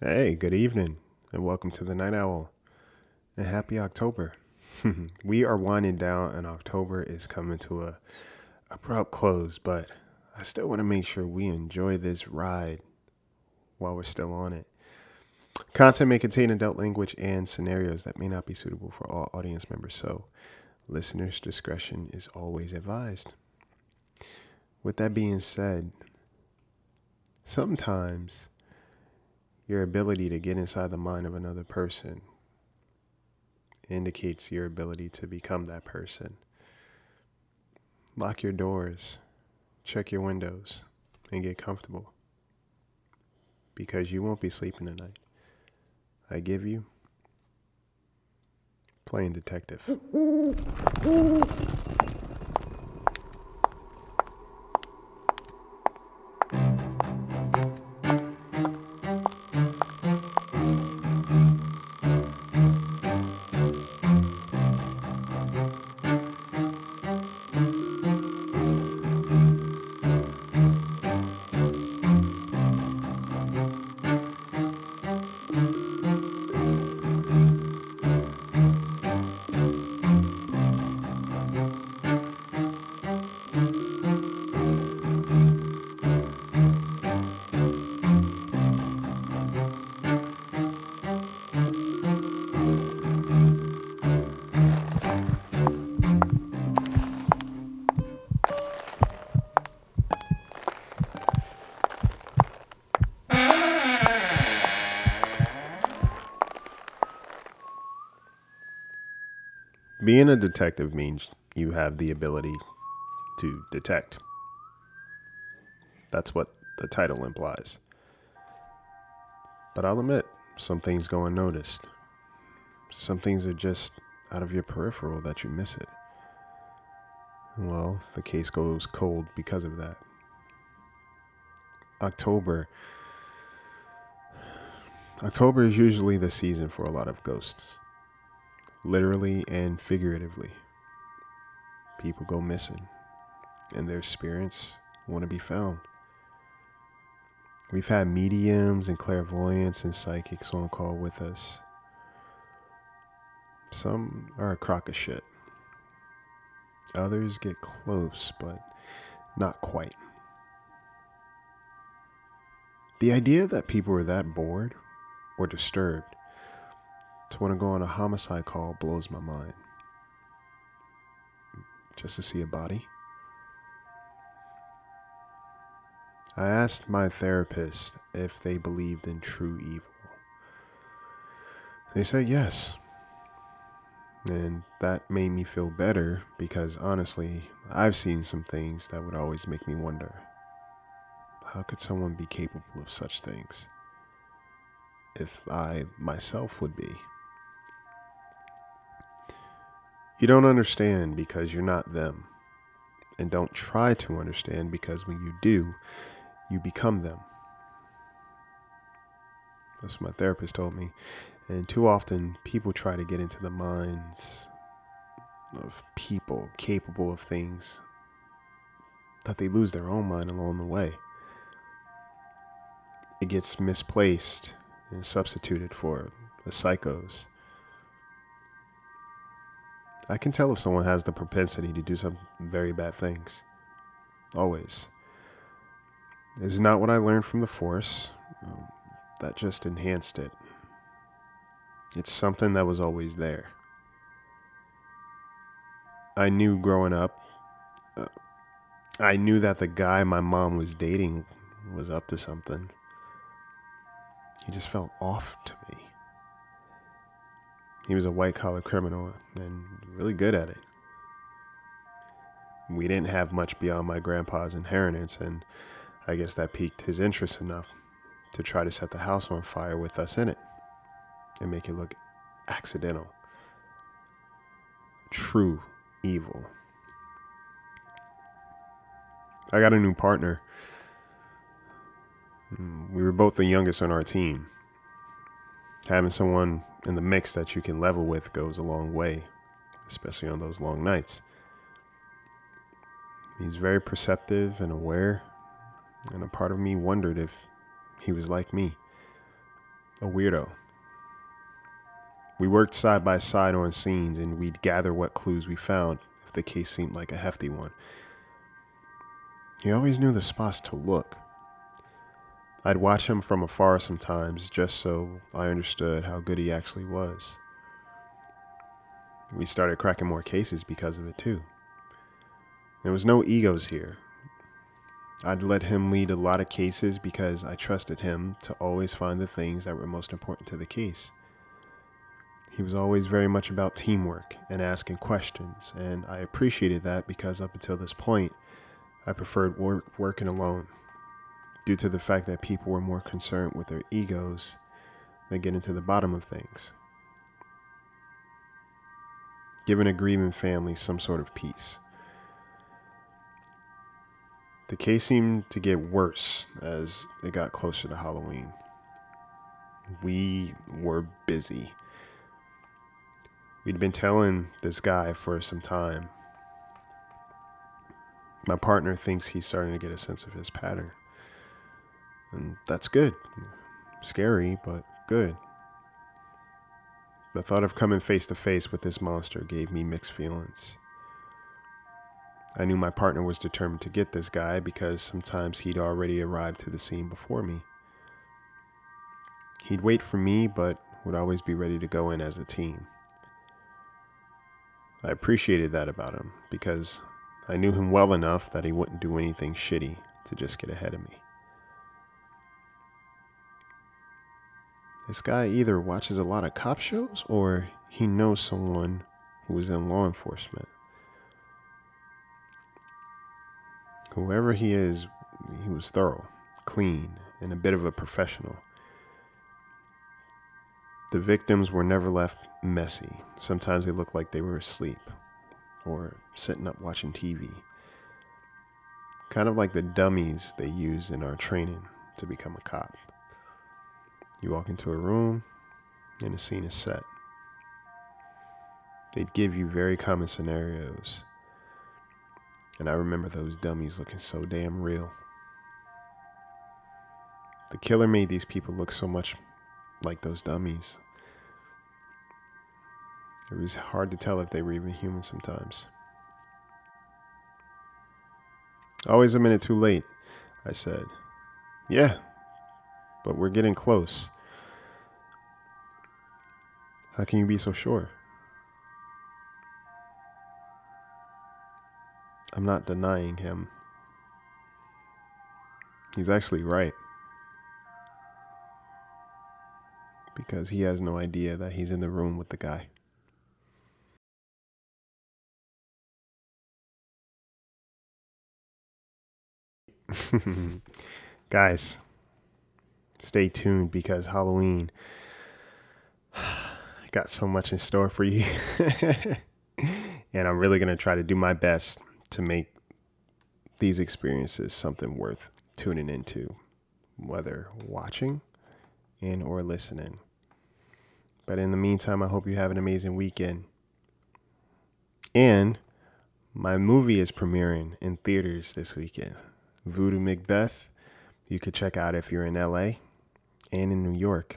Hey, good evening, and welcome to the Night Owl, and happy October. We are winding down, and October is coming to a abrupt close, but I still want to make sure we enjoy this ride while we're still on it. Content may contain adult language and scenarios that may not be suitable for all audience members, so listeners' discretion is always advised. With that being said, sometimes your ability to get inside the mind of another person indicates your ability to become that person. Lock your doors, check your windows, and get comfortable, because you won't be sleeping tonight. I give you playing detective. Being a detective means you have the ability to detect. That's what the title implies. But I'll admit, some things go unnoticed. Some things are just out of your peripheral that you miss it. Well, the case goes cold because of that. October is usually the season for a lot of ghosts. Literally and figuratively. People go missing, and their spirits want to be found. We've had mediums and clairvoyants and psychics on call with us. Some are a crock of shit. Others get close, but not quite. The idea that people are that bored or disturbed to want to go on a homicide call blows my mind. Just to see a body? I asked my therapist if they believed in true evil. They said yes. And that made me feel better, because honestly, I've seen some things that would always make me wonder, how could someone be capable of such things? If I myself would be. You don't understand because you're not them, and don't try to understand, because when you do, you become them. That's what my therapist told me, and too often people try to get into the minds of people capable of things that they lose their own mind along the way. It gets misplaced and substituted for the psychos. I can tell if someone has the propensity to do some very bad things. Always. It's not what I learned from the Force. That just enhanced it. It's something that was always there. I knew growing up, I knew that the guy my mom was dating was up to something. He just felt off to me. He was a white-collar criminal and really good at it. We didn't have much beyond my grandpa's inheritance, and I guess that piqued his interest enough to try to set the house on fire with us in it and make it look accidental. True evil. I got a new partner. We were both the youngest on our team. Having someone in the mix that you can level with goes a long way, especially on those long nights. He's very perceptive and aware, and a part of me wondered if he was like me, a weirdo. We worked side by side on scenes, and we'd gather what clues we found if the case seemed like a hefty one. He always knew the spots to look. I'd watch him from afar sometimes, just so I understood how good he actually was. We started cracking more cases because of it, too. There was no egos here. I'd let him lead a lot of cases because I trusted him to always find the things that were most important to the case. He was always very much about teamwork and asking questions, and I appreciated that because up until this point, I preferred working alone, due to the fact that people were more concerned with their egos than getting to the bottom of things. Giving a grieving family some sort of peace. The case seemed to get worse as it got closer to Halloween. We were busy. We'd been telling this guy for some time. My partner thinks he's starting to get a sense of his pattern. And that's good. Scary, but good. The thought of coming face to face with this monster gave me mixed feelings. I knew my partner was determined to get this guy because sometimes he'd already arrived to the scene before me. He'd wait for me, but would always be ready to go in as a team. I appreciated that about him because I knew him well enough that he wouldn't do anything shitty to just get ahead of me. This guy either watches a lot of cop shows or he knows someone who is in law enforcement. Whoever he is, he was thorough, clean, and a bit of a professional. The victims were never left messy. Sometimes they looked like they were asleep or sitting up watching TV. Kind of like the dummies they use in our training to become a cop. You walk into a room, and a scene is set. They'd give you very common scenarios. And I remember those dummies looking so damn real. The killer made these people look so much like those dummies. It was hard to tell if they were even human sometimes. Always a minute too late, I said. Yeah, but we're getting close. How can you be so sure? I'm not denying him. He's actually right. Because he has no idea that he's in the room with the guy. Guys, stay tuned because Halloween got so much in store for you. And I'm really going to try to do my best to make these experiences something worth tuning into, whether watching and or listening. But in the meantime, I hope you have an amazing weekend. And my movie is premiering in theaters this weekend. Voodoo Macbeth, you could check out if you're in LA and in New York.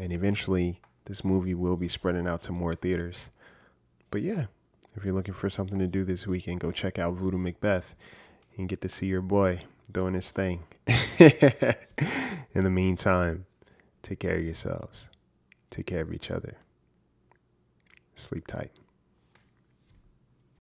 And eventually, this movie will be spreading out to more theaters. But yeah, if you're looking for something to do this weekend, go check out Voodoo Macbeth and get to see your boy doing his thing. In the meantime, take care of yourselves. Take care of each other. Sleep tight.